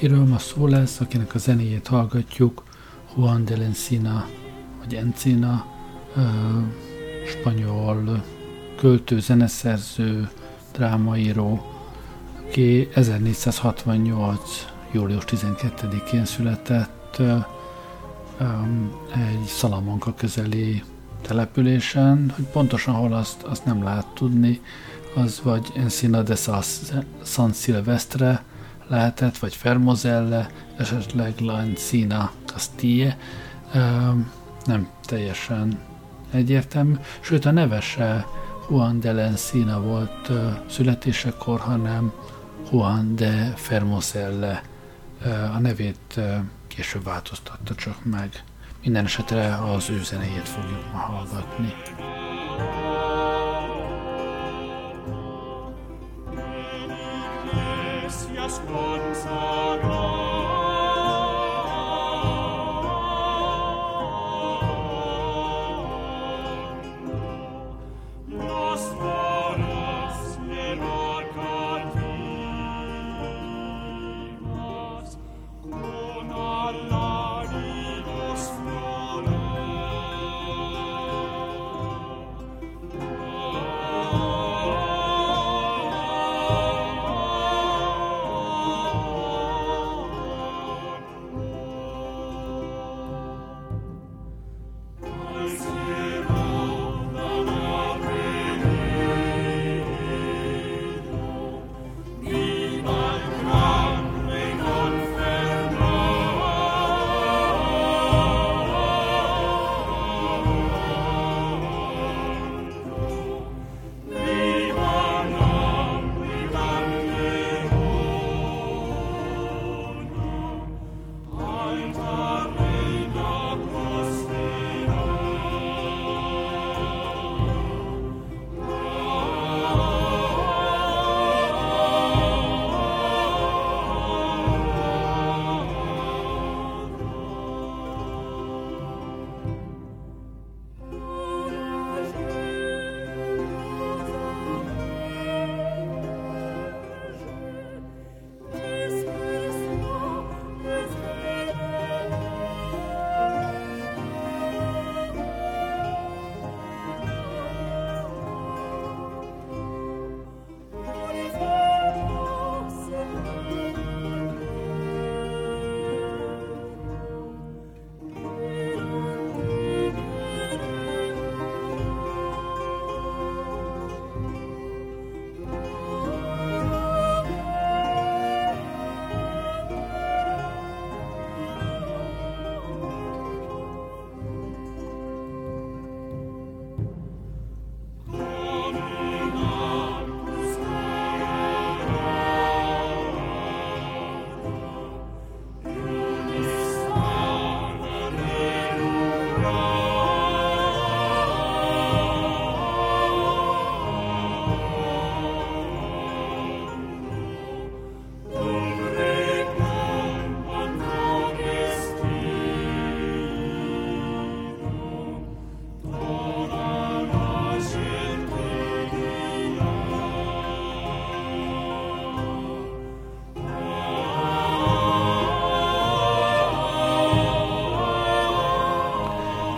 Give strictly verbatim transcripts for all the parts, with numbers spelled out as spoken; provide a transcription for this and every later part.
akiről ma szó lesz, akinek a zenéjét hallgatjuk, Juan del Encina, vagy Encina, ö, spanyol költő, zeneszerző, drámaíró, aki ezernégyszázhatvannyolc. július tizenkettedikén született ö, ö, egy Salamanca közeli településen, hogy pontosan hol azt, azt nem lehet tudni, az vagy Encina de San Silvestre lehetett, vagy Fermoselle, esetleg Lanzina Castille, nem teljesen egyértelmű, sőt a neve se Juan del Encina volt születésekor, hanem Juan de Fermoselle, a nevét később változtatta csak meg. Minden esetre az ő zenéjét fogjuk ma hallgatni.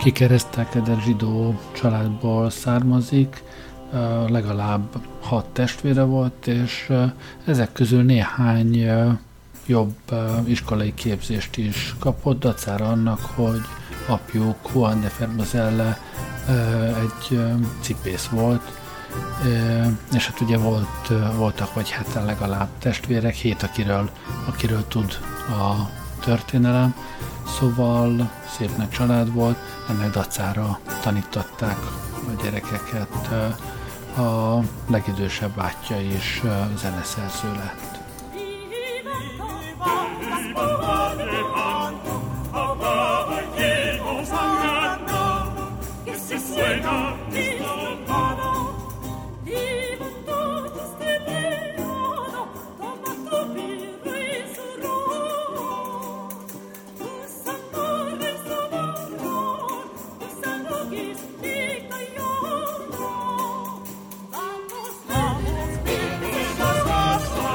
Kikeresztelkedett zsidó családból származik, legalább hat testvére volt, és ezek közül néhány jobb iskolai képzést is kapott, dacára annak, hogy apjuk Juan de Ferbazella egy cipész volt, és hát ugye volt, voltak vagy heten legalább testvérek, hét akiről, akiről tud a történelem, szóval szép nagy család volt, ennek dacára tanították a gyerekeket, a legidősebb bátyja is zeneszerző lett.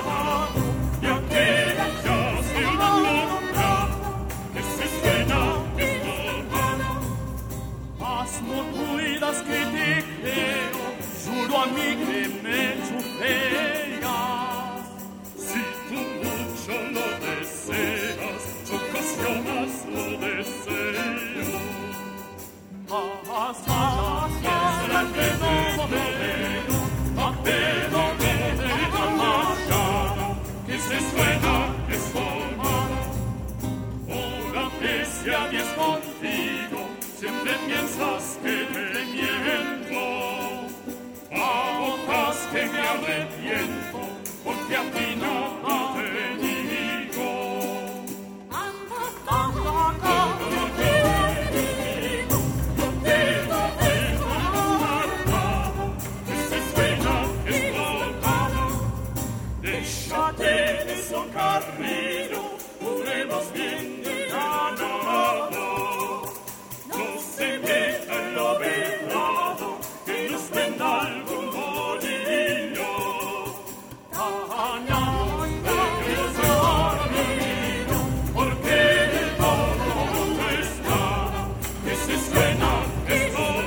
Oh, avies contigo, siempre piensas que te miento. Pavotas que me arrepiento, porque a ti nada te digo. Anda, anda, anda. Déjate son carrero, podremos bien de ganado. No se meta en lo velado, que nos venda algún bolillo. Ganado y vamos a camino, porque el todo no está, que se suena el sol.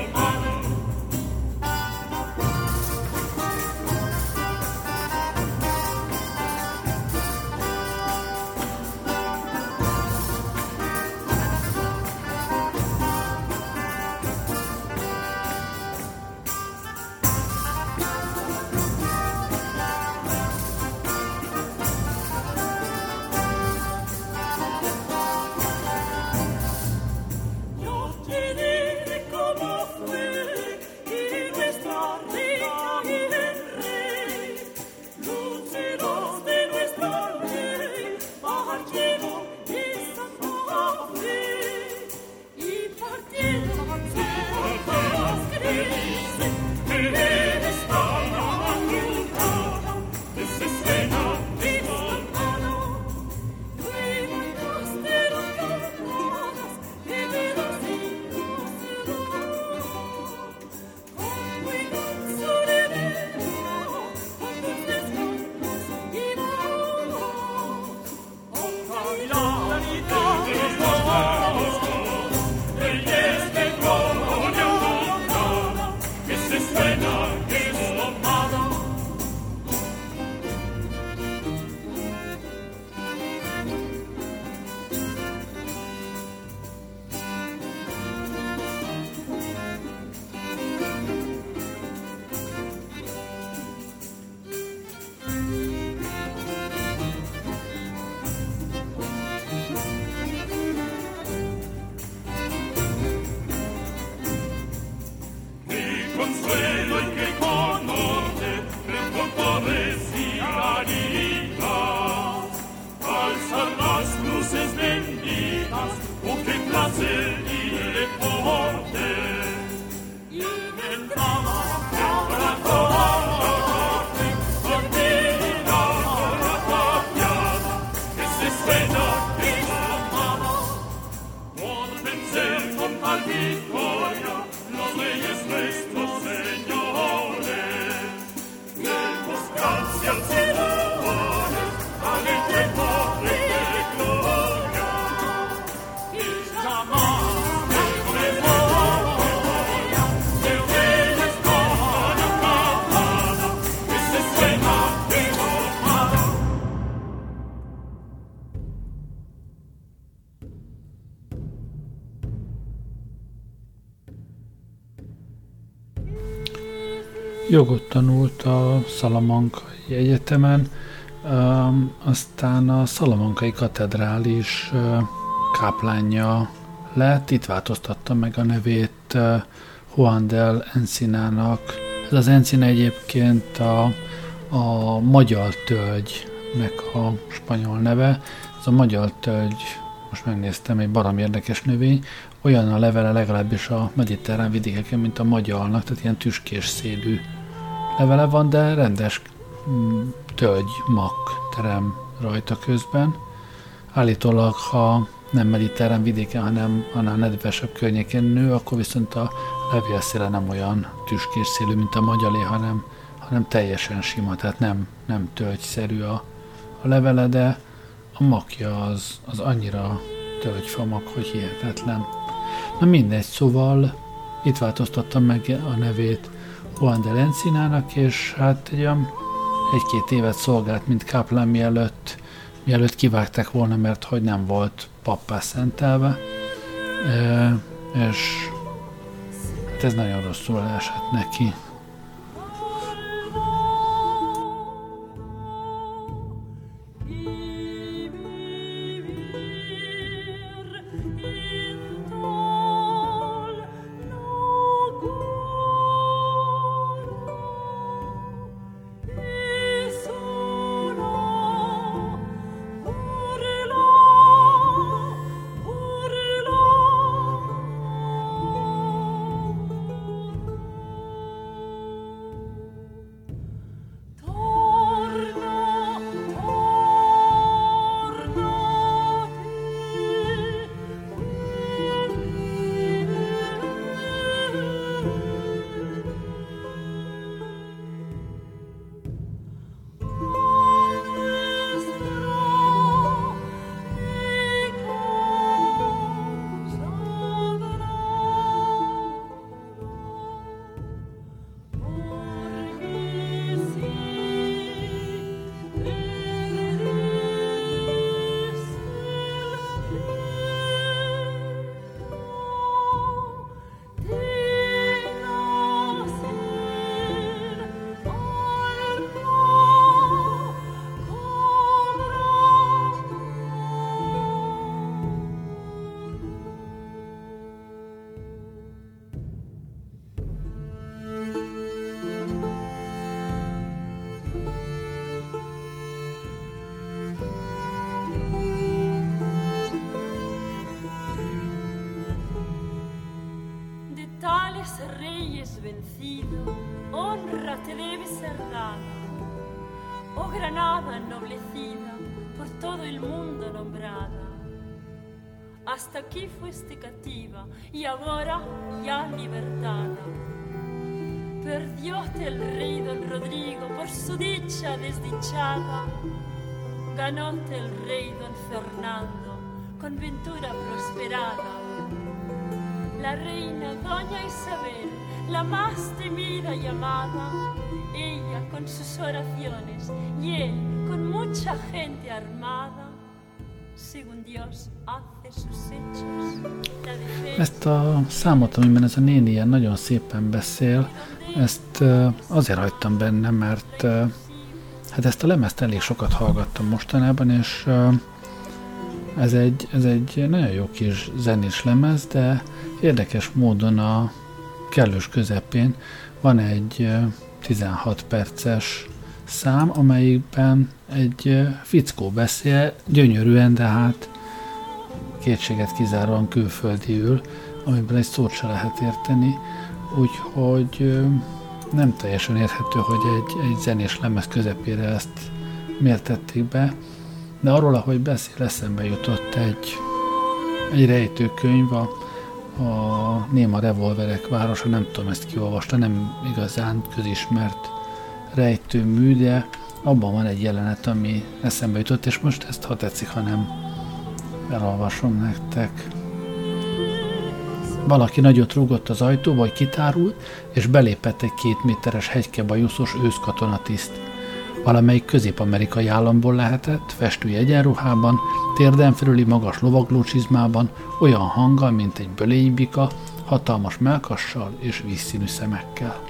Jogot tanult a Salamankai Egyetemen, aztán a Salamankai katedrális káplánja lett, itt változtatta meg a nevét Juan del Encinának. Ez az Encina egyébként a, a magyar tölgynek a spanyol neve. Ez a magyar tölgy, most megnéztem, egy baromi érdekes növény, olyan a levele legalábbis a mediterrán vidékeken, mint a magyalnak, tehát ilyen tüskés szélű levele van, de rendes tölgymak terem rajta közben. Állítólag, ha nem mediterrán vidéken, hanem annál nedvesebb környéken nő, akkor viszont a levélszéle nem olyan tüskés szélű, mint a magyalé, hanem, hanem teljesen sima, tehát nem, nem tölgyszerű a, a levele, de a makja az, az annyira tölgyfamak, hogy hihetetlen. Na mindegy, szóval itt változtattam meg a nevét Juan del Encinának, és hát egy olyan egy-két évet szolgált, mint káplán, mielőtt, mielőtt kivágták volna, mert hogy nem volt pappá szentelve, e, és hát ez nagyon rosszul esett neki. Thank you. reyes vencido, honra te debe ser dada. Oh Granada ennoblecida, por todo el mundo nombrada. Hasta aquí fuiste cativa y ahora ya libertada. Perdióte el rey don Rodrigo por su dicha desdichada. Ganóte el rey don Fernando con ventura prosperada. La reina doña Isabel, la más temida y amada, ella con sus oraciones y él con mucha gente armada, según Dios hace sus hechos. Ezt a számot, amiben ez a néni ilyen nagyon szépen beszél, ezt azért hagytam benne, mert hát ezt a lemezt elég sokat hallgattam mostanában, és ez egy, ez egy nagyon jó kis zenés lemez, de érdekes módon a kellős közepén van egy tizenhat perces szám, amelyikben egy fickó beszél, gyönyörűen, de hát kétséget kizáróan külföldiül, amiben egy szót se lehet érteni, úgyhogy nem teljesen érthető, hogy egy, egy zenés lemez közepére ezt miért tették be, de arról, ahogy beszél, eszembe jutott egy, egy rejtőkönyv, a, a Néma Revolverek városa, nem tudom, ezt kiolvasta, nem igazán közismert rejtőmű, de abban van egy jelenet, ami eszembe jutott, és most ezt, ha tetszik, ha nem, elolvasom nektek. Valaki nagyot rúgott az ajtóba, hogy kitárult, és belépett egy két méteres hegykebajuszos őszkatonatiszt. Valamelyik közép-amerikai államból lehetett, festői egyenruhában, térden felüli magas lovaglócsizmában, olyan hanggal, mint egy bölélybika, hatalmas mellkassal és vízszínű szemekkel.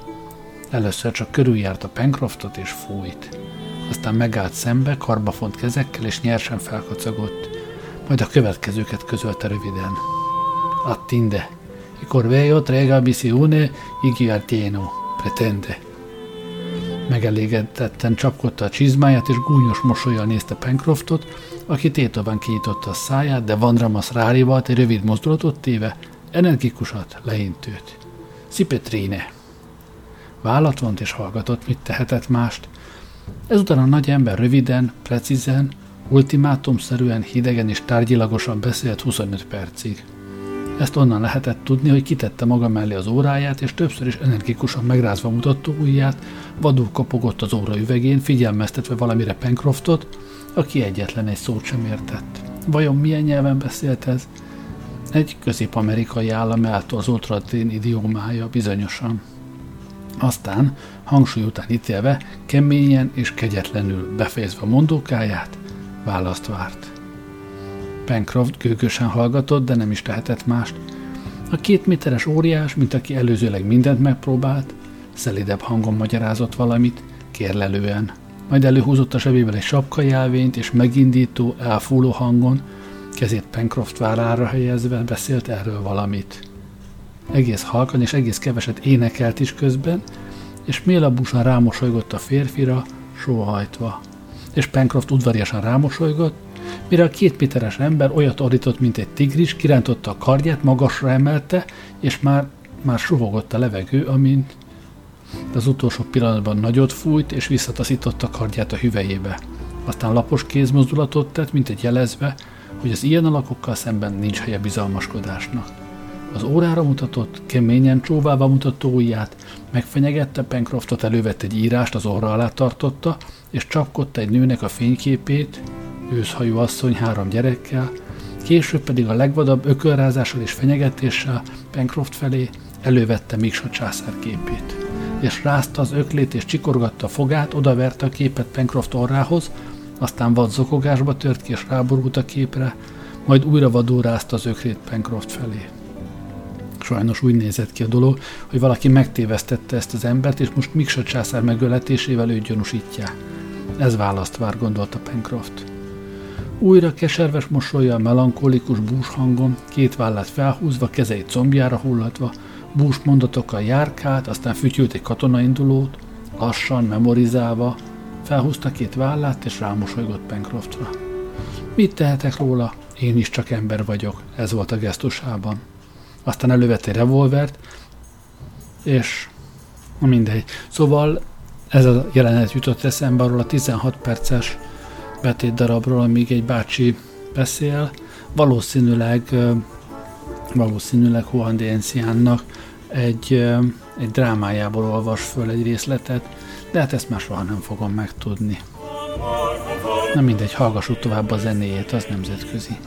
Először csak körüljárt a Pencroftot és fújt. Aztán megállt szembe, karbafont kezekkel és nyersen felkacagott. Majd a következőket közölte röviden. Attinde. E corveo trega bisione y giartieno. Pretende. Megelégedetten csapkodta a csizmáját, és gúnyos mosollyal nézte Pencroftot, aki tétován kinyitotta a száját, de Van Ramasz rárivalt egy rövid mozdulatot téve, energikusat, leintőt. Si Petrine. Vállat vont és hallgatott, mit tehetett mást. Ezután a nagy ember röviden, precízen, ultimátumszerűen, hidegen és tárgyilagosan beszélt huszonöt percig. Ezt onnan lehetett tudni, hogy kitette maga mellé az óráját, és többször is energikusan megrázva mutatta ujját, vadul kopogott az óra üvegén, figyelmeztetve valamire Pencroftot, aki egyetlen egy szót sem értett. Vajon milyen nyelven beszélt ez? Egy közép-amerikai állam eltolzott latin idiómája bizonyosan. Aztán, hangsúly után ítélve, keményen és kegyetlenül befejezve mondókáját, választ várt. Pencroft gőgösen hallgatott, de nem is tehetett mást. A két méteres óriás, mint aki előzőleg mindent megpróbált, szelidebb hangon magyarázott valamit, kérlelően. Majd előhúzott a zsebéből egy sapkajelvényt, és megindító, elfúló hangon, kezét Pencroft vállára helyezve beszélt erről valamit. Egész halkan és egész keveset énekelt is közben, és mélabúsan rámosolygott a férfira, sóhajtva. És Pencroft udvariasan rámosolygott, mire a két méteres ember olyat ordított, mint egy tigris, kirántotta a kardját, magasra emelte, és már, már suhogott a levegő, amint az utolsó pillanatban nagyot fújt, és visszataszította kardját a hüvelyébe. Aztán lapos kézmozdulatot tett, mint egy jelezve, hogy az ilyen alakokkal szemben nincs helye bizalmaskodásnak. Az órára mutatott, keményen csóválva mutató ujját, megfenyegette Pencroftot, elővett egy írást, az orra alá tartotta, és csapkodta egy nőnek a fényképét, őszhajú asszony három gyerekkel, később pedig a legvadabb ökölrázással és fenyegetéssel Pencroft felé elővette Miksa császár képét, és rázta az öklét és csikorgatta a fogát, odaverte a képet Pencroft orrához, aztán vad zokogásba tört ki és ráborult a képre, majd újra vadul rázta az öklét Pencroft felé. Sajnos úgy nézett ki a dolog, hogy valaki megtévesztette ezt az embert, és most Miksa császár megöletésével őt gyanúsítják. Ez választ vár, gondolta Pencroft. Újra keserves mosollyal, melankolikus búshangon, két vállát felhúzva, kezeit combjára hullatva, bús mondatokkal járkált, aztán fütyült egy katonaindulót, lassan, memorizálva, felhúzta két vállát, és rámosolygott Pencroftra. Mit tehetek róla? Én is csak ember vagyok, ez volt a gesztusában. Aztán elővett egy revolvert, és na mindegy. Szóval ez a jelenet jutott eszembe arról a tizenhat perces betét darabról, amíg egy bácsi beszél. Valószínűleg valószínűleg Juan de Encina-nak egy, egy drámájából olvas föl egy részletet, de hát ezt már soha nem fogom megtudni. Na mindegy, hallgassuk tovább a zenéjét, az nemzetközi.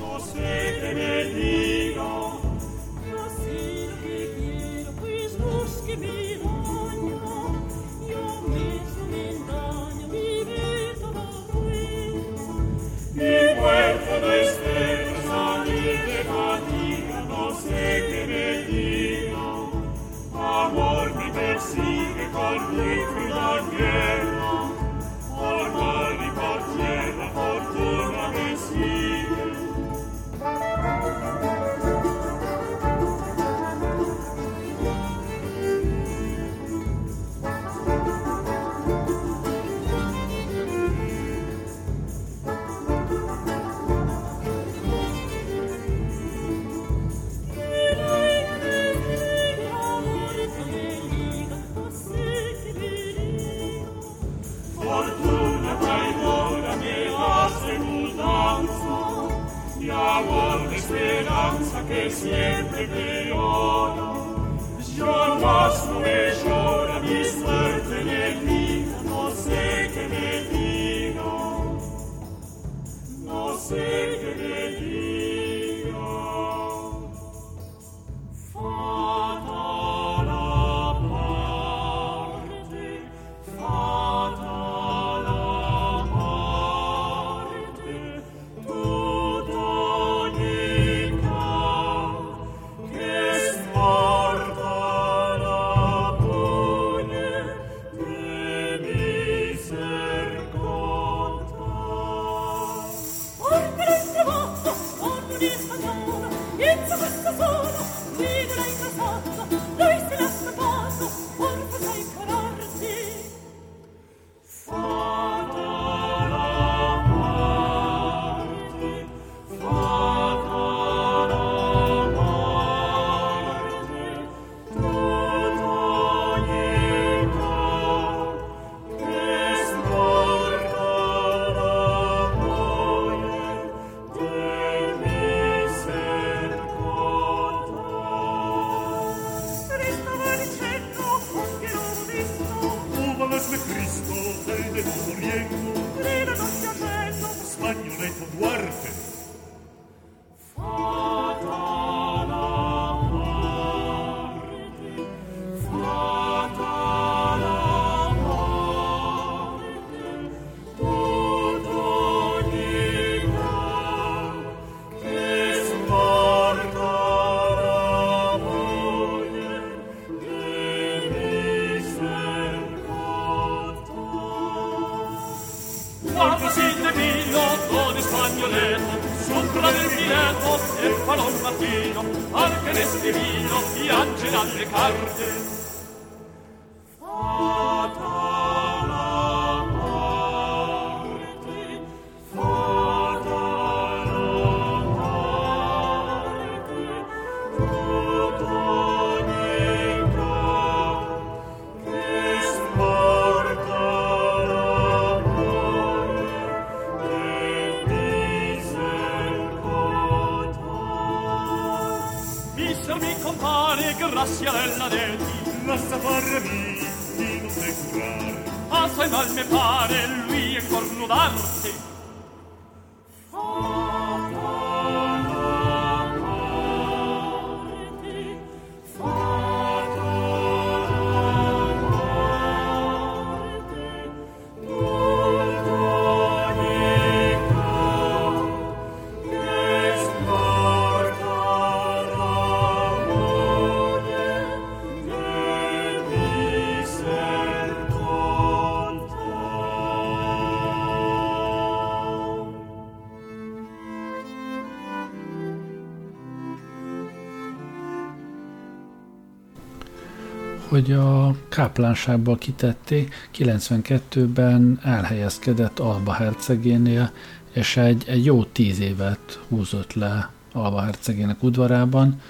Hogy a káplánságba kitették, kilencvenkettőben elhelyezkedett Alba hercegénél, és egy, egy jó tíz évet húzott le Alba hercegének udvarában,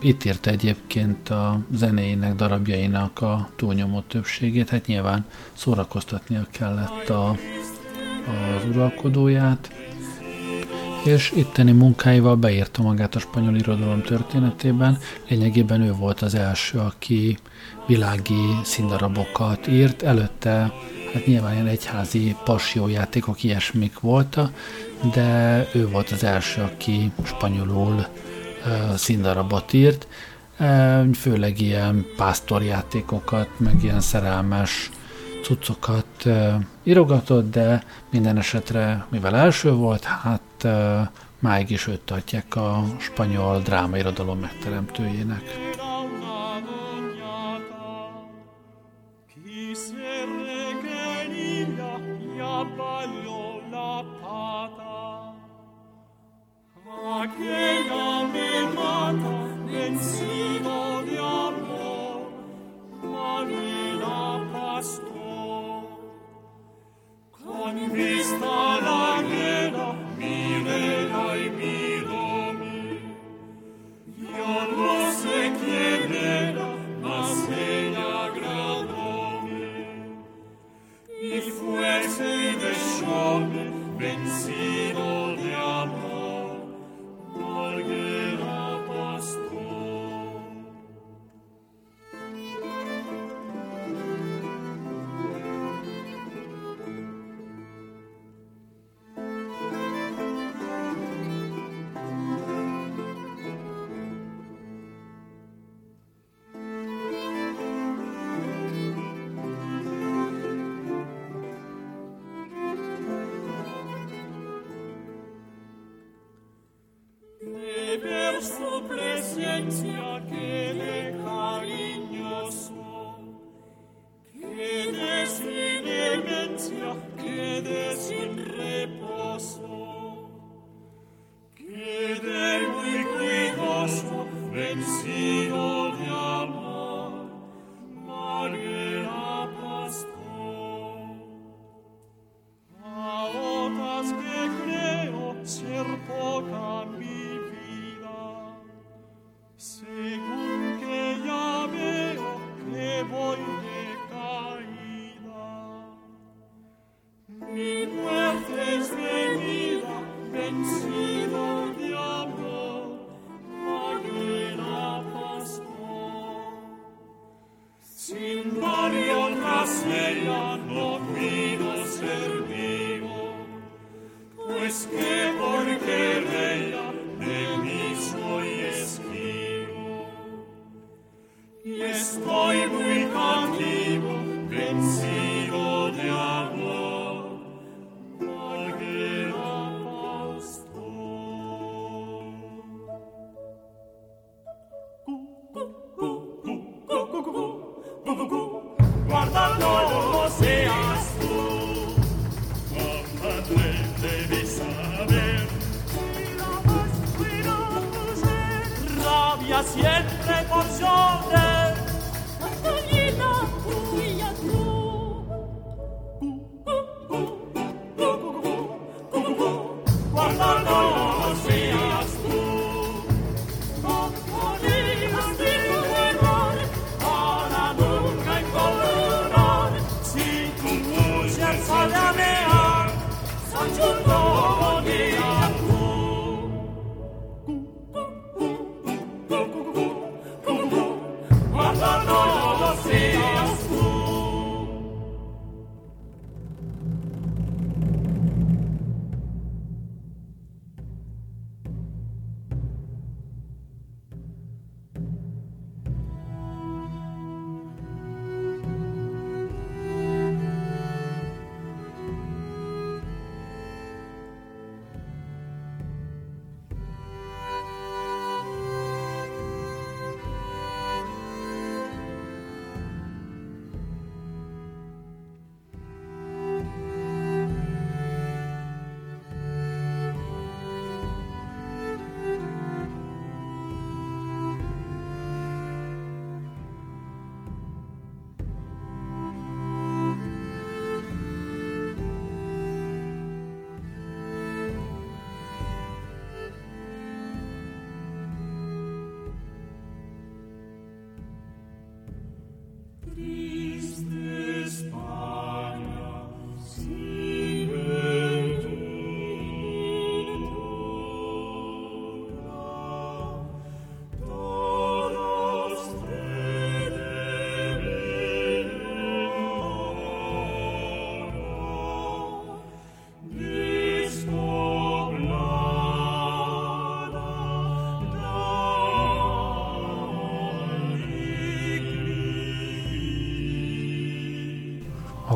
Itt írta egyébként a zenéinek, darabjainak a túlnyomó többségét, hát nyilván szórakoztatnia kellett a, az uralkodóját, és itteni munkáival beírta magát a spanyol irodalom történetében. Lényegében ő volt az első, aki világi színdarabokat írt, előtte hát nyilván ilyen egyházi passiójátékok, ilyesmik voltak, de ő volt az első, aki spanyolul színdarabot írt, főleg ilyen pásztorjátékokat, meg ilyen szerelmes cuccokat írogatott, de minden esetre, mivel első volt, hát máig is őt tartják a spanyol drámairodalom megteremtőjének.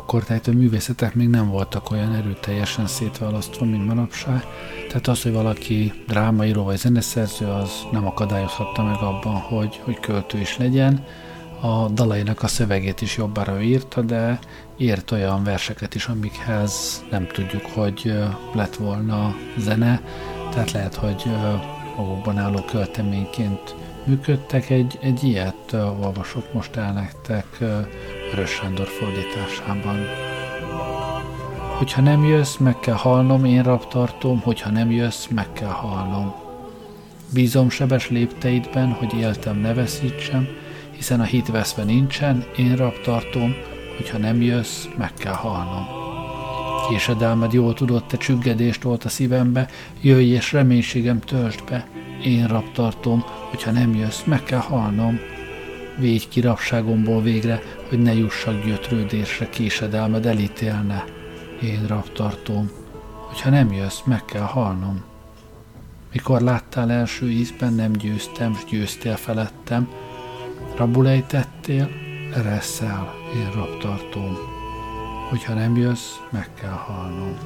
akkor tehát a művészetek még nem voltak olyan erőteljesen szétválasztva, mint manapság. Tehát az, hogy valaki drámaíró vagy zeneszerző, az nem akadályozhatta meg abban, hogy, hogy költő is legyen. A dalainak a szövegét is jobbára írta, de írt olyan verseket is, amikhez nem tudjuk, hogy lett volna zene. Tehát lehet, hogy magukban álló költeményként működtek. Egy, egy ilyet olvasok most el nektek Örös Sándor fordításában. Hogyha nem jössz, meg kell halnom, én rabtartom, hogyha nem jössz, meg kell halnom. Bízom sebes lépteidben, hogy éltem ne veszítsem, hiszen a hit veszve nincsen, én rabtartom, hogyha nem jössz, meg kell halnom. Késedelmed jól tudott, te csüggedést volt a szívembe, jöjj és reménységem töltsd be, én rabtartom, hogyha nem jössz, meg kell halnom. Védj ki rabságomból végre, hogy ne jussak gyötrődésre, késedelmed elítélne, én rabtartom, hogyha nem jössz, meg kell halnom. Mikor láttál első ízben, nem győztem, s győztél felettem, rabul ejtettél, ereszel, én rabtartom, hogyha nem jössz, meg kell halnom.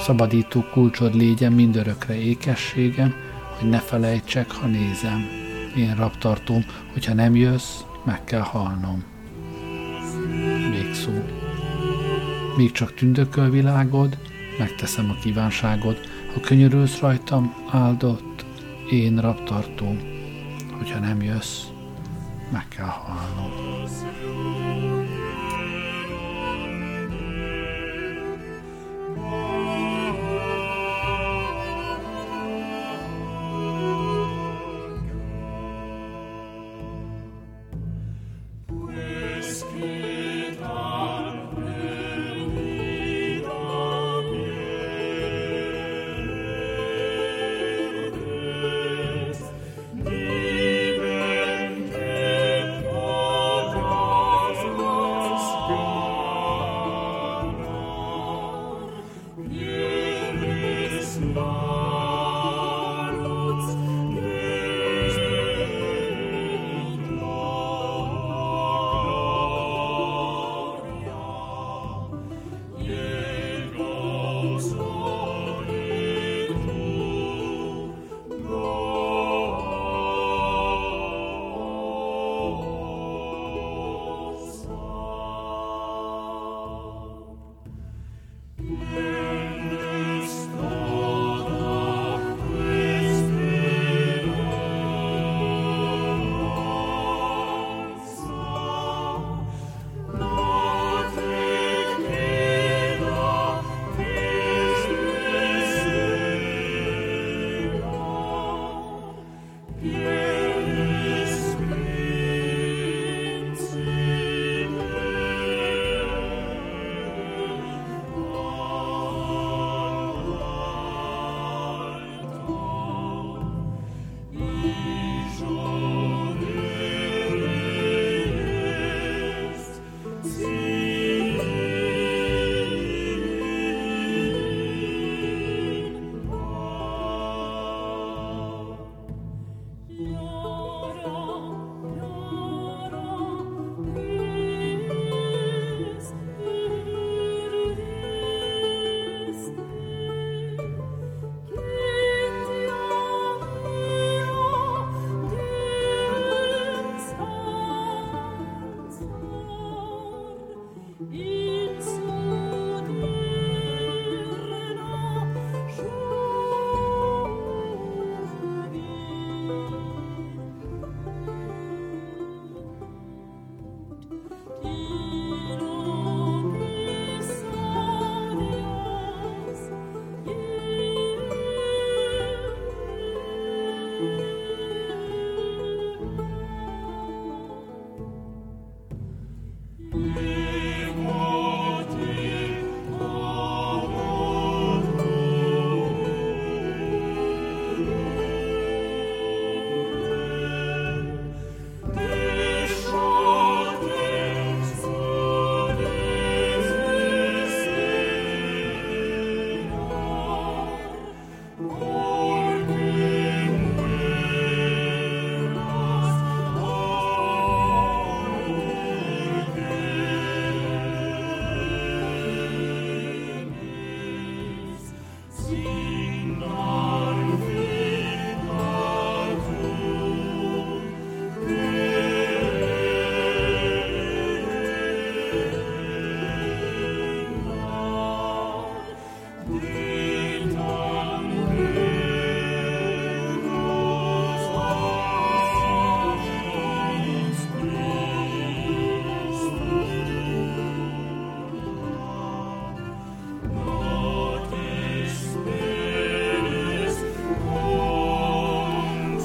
Szabadító kulcsod légyen mindörökre ékességem, hogy ne felejtsek, ha nézem, én rabtartom, hogyha nem jössz, meg kell halnom. Végszó. Míg csak tündököl világod, megteszem a kívánságod, ha könyörülsz rajtam, áldott, én rabtartom, hogyha nem jössz, meg kell halnom. Oh,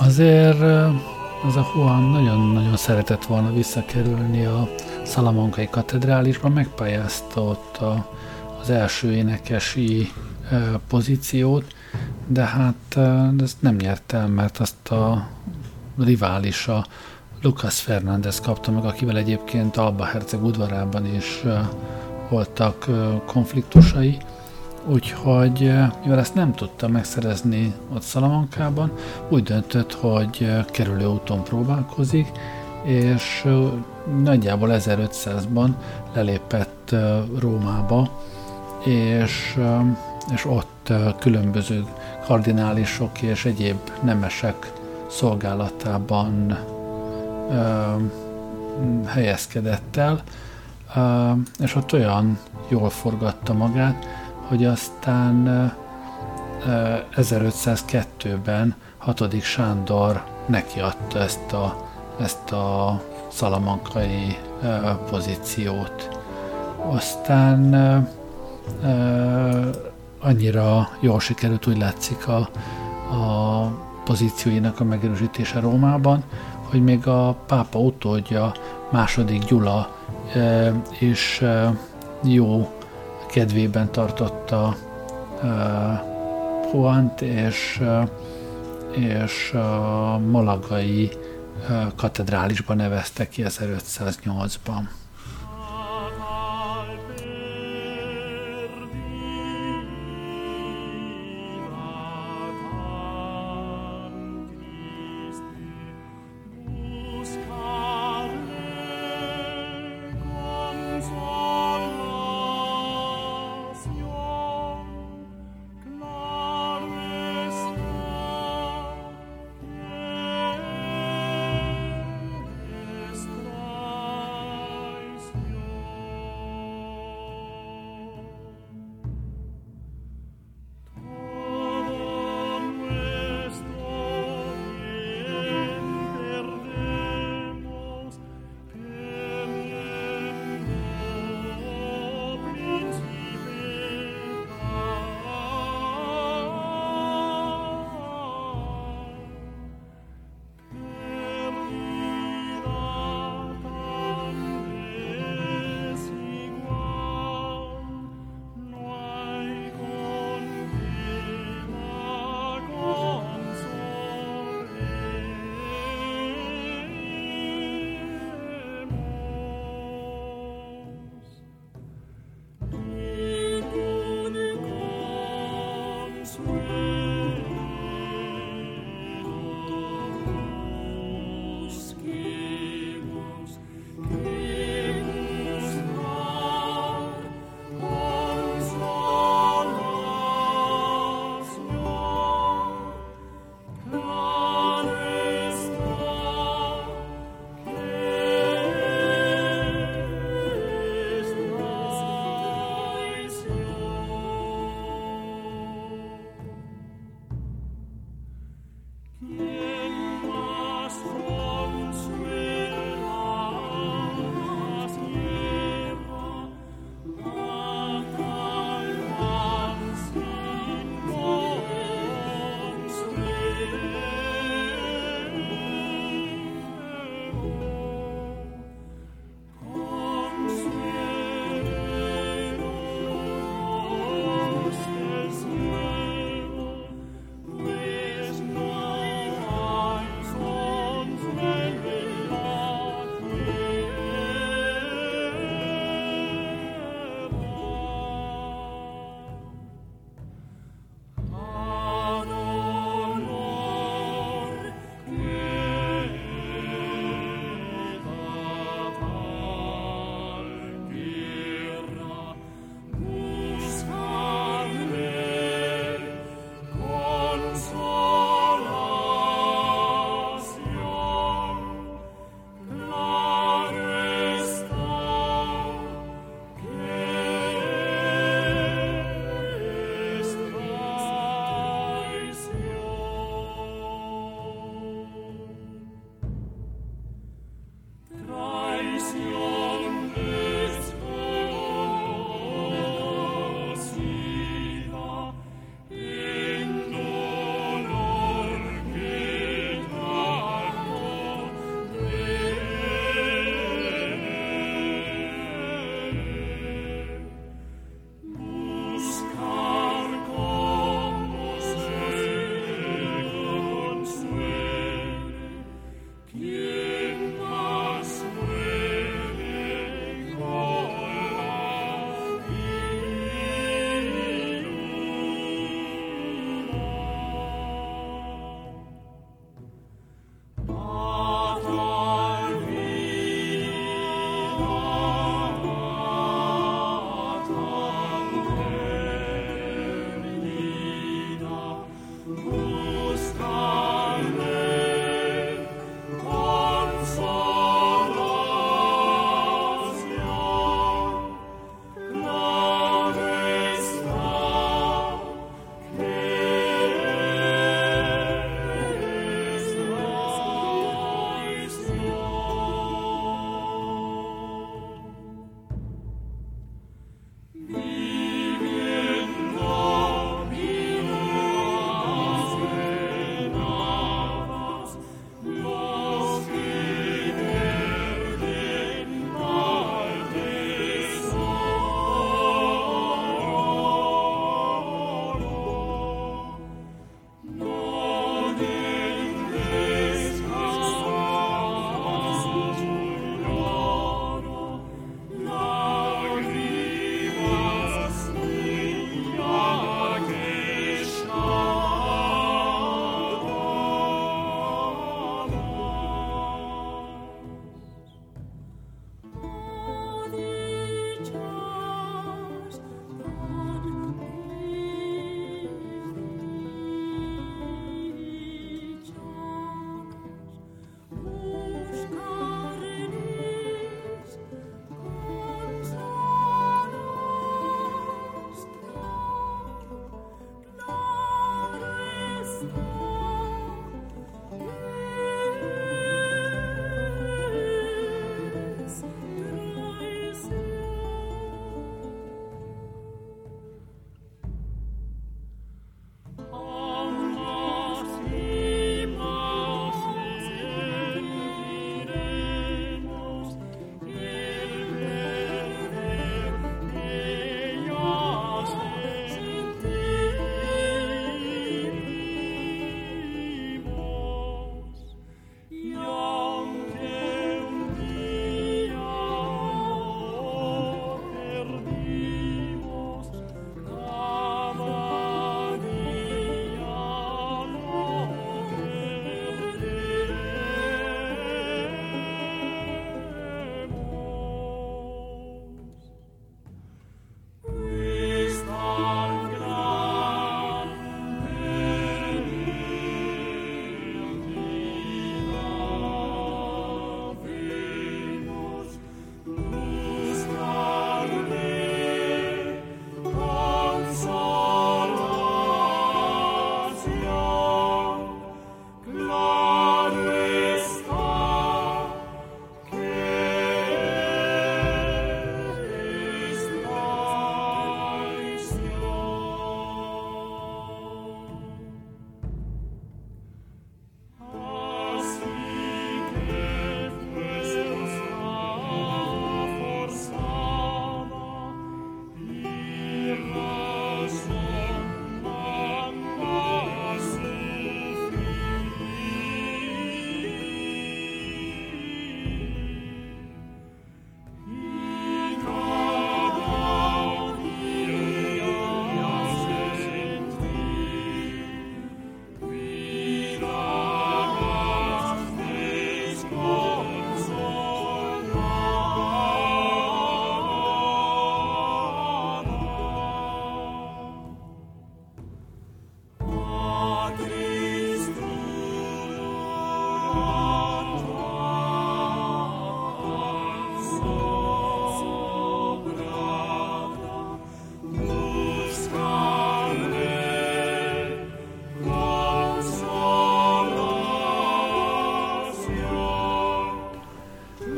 Azért ez a Juan nagyon-nagyon szeretett volna visszakerülni a szalamankai katedrálisba, megpályázta ott a, az első énekesi pozíciót, de hát ezt nem nyert el, mert azt a riválisa Lucas Fernandez kapta meg, akivel egyébként Alba Herceg udvarában is voltak konfliktusai, úgyhogy mivel ezt nem tudta megszerezni ott Szalamankában, úgy döntött, hogy kerülő úton próbálkozik, és nagyjából ezerötszázban lelépett Rómába, és, és ott különböző kardinálisok és egyéb nemesek szolgálatában ö, helyezkedett el, ö, és ott olyan jól forgatta magát, hogy aztán ö, ezerötszázkettőben hatodik Sándor nekiadta ezt a, ezt a szalamankai ö, pozíciót. Aztán ö, ö, annyira jól sikerült, úgy látszik a, a pozícióinak a megerősítése Rómában, hogy még a pápa utódja, második Gyula is jó kedvében tartotta Juant, és, és a malagai katedrálisba nevezte ki ezerötszáznyolcban.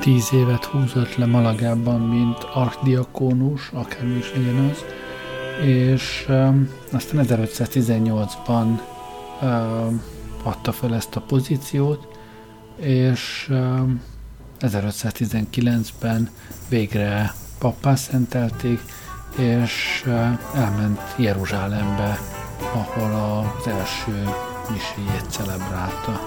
Tíz évet húzott le Malagában, mint archdiakónus, akármi is legyen az, és um, aztán ezerötszáztizennyolcban um, adta fel ezt a pozíciót, és um, ezerötszáztizenkilencben végre pappá szentelték, és um, elment Jeruzsálembe, ahol az első miséjét celebrálta.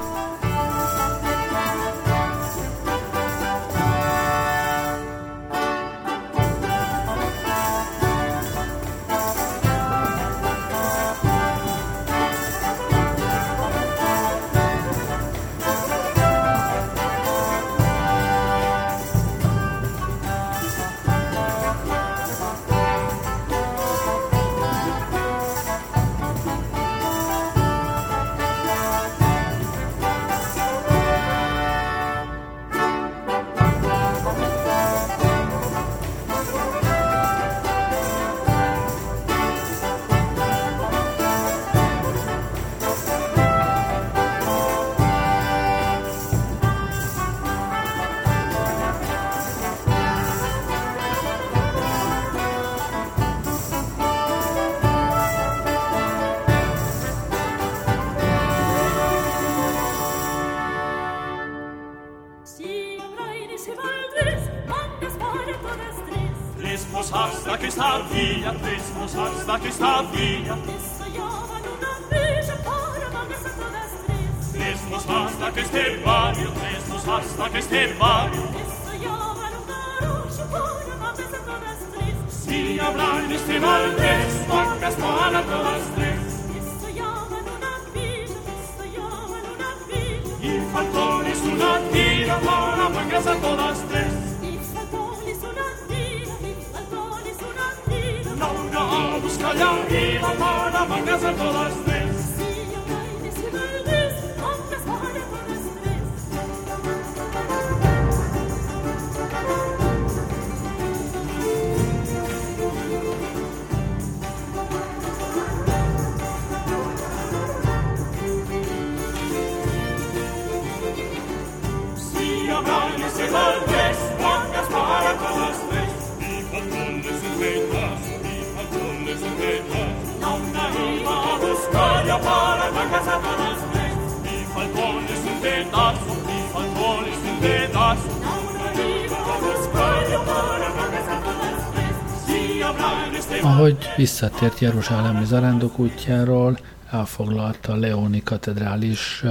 Ahogy visszatért jeruzsálemi zarándok útjáról, elfoglalta leóni katedrális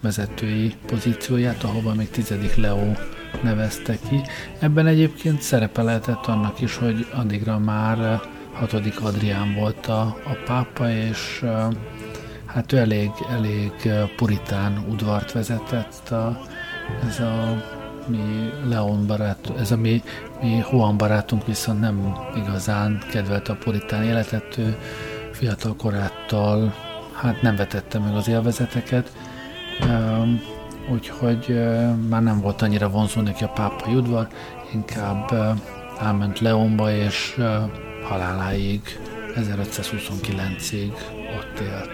vezetői pozícióját, ahova még tizedik Leó nevezte ki. Ebben egyébként szerepe lehetett annak is, hogy addigra már hatodik Adrián volt a, a pápa, és hát ő elég, elég puritán udvart vezetett a, ez a mi León barát, ez a mi, mi Juan barátunk viszont nem igazán kedvelte a puritán életet, ő fiatal korától hát nem vetette meg az élvezeteket, úgyhogy már nem volt annyira vonzó neki a pápai udvar, inkább elment Leónba, és haláláig, ezerötszázhuszonkilencig ott élt.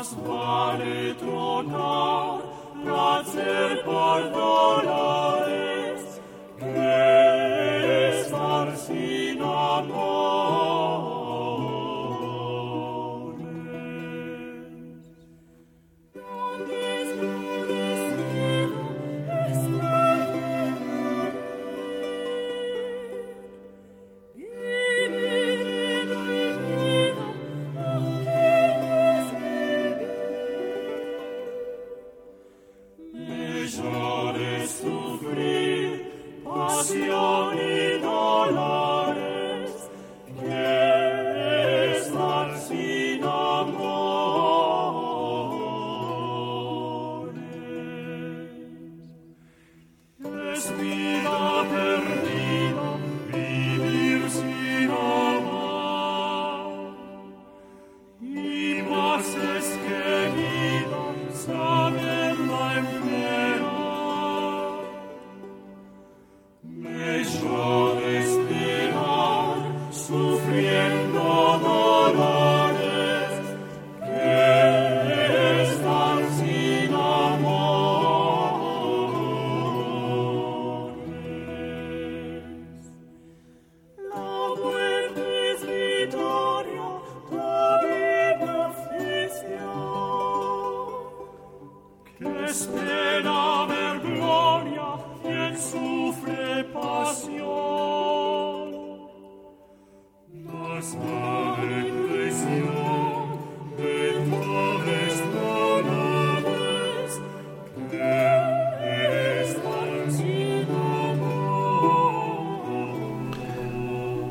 más vale trocar placer por dólares que estar sin amores.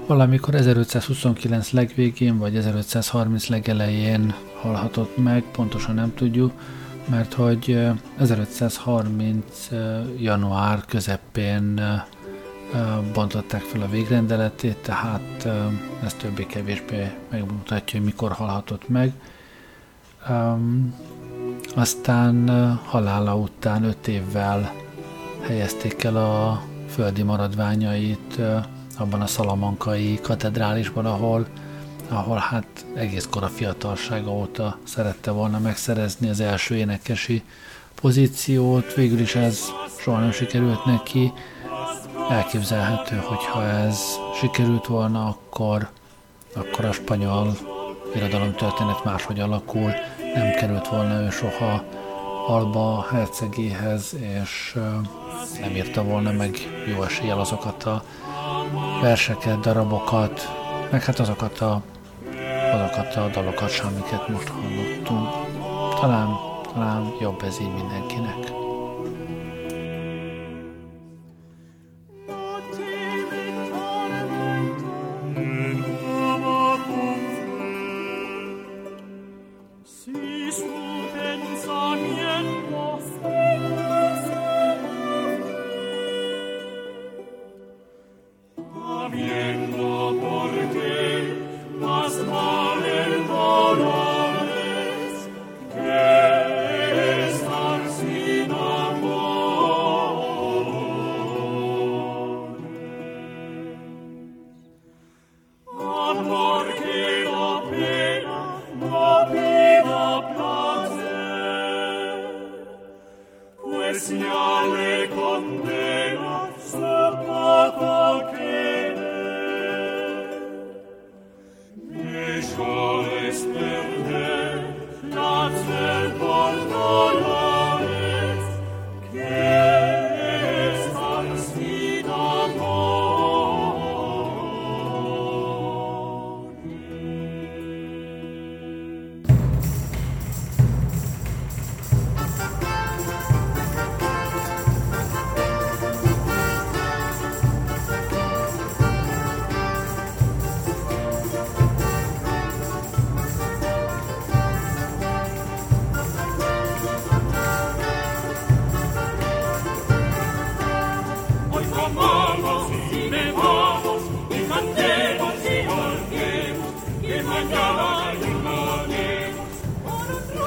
Valamikor ezerötszázhuszonkilenc legvégén vagy ezerötszázharminc legelején halhatott meg, pontosan nem tudjuk, mert hogy ezerötszázharminc január közepén bontották fel a végrendeletét, tehát ez többé-kevésbé megmutatja, hogy mikor halhatott meg. Aztán halála után öt évvel helyezték el a földi maradványait abban a szalamankai katedrálisban, ahol, ahol hát egész kora fiatalsága óta szerette volna megszerezni az első énekesi pozíciót. Végül is ez soha nem sikerült neki. Elképzelhető, hogyha ez sikerült volna, akkor, akkor a spanyol irodalomtörténet máshogy alakul. Nem került volna ő soha Alba hercegéhez, és nem írta volna meg jó eséllyel azokat a verseket, darabokat, meg hát azokat a, azokat a dalokat sem, amiket most hallottunk. Talán, talán jobb ez így mindenkinek.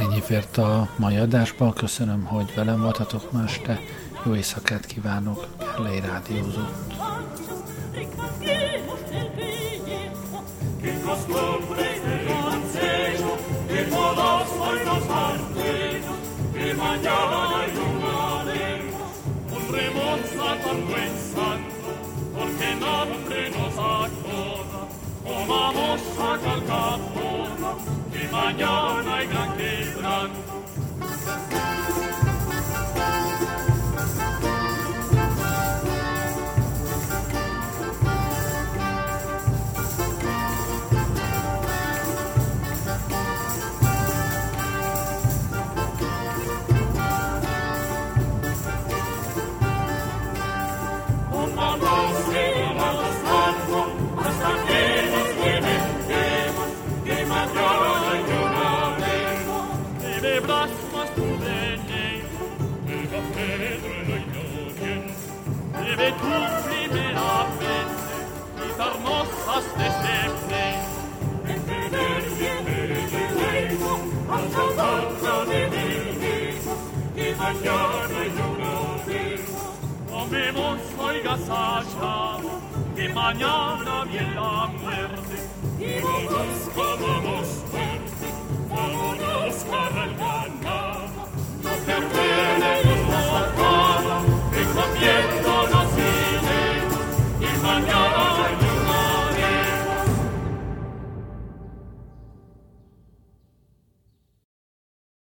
Ennyi fért a mai adásba, köszönöm, hogy velem voltatok ma este, jó éjszakát kívánok, Gerlei rádiózott. Mañana.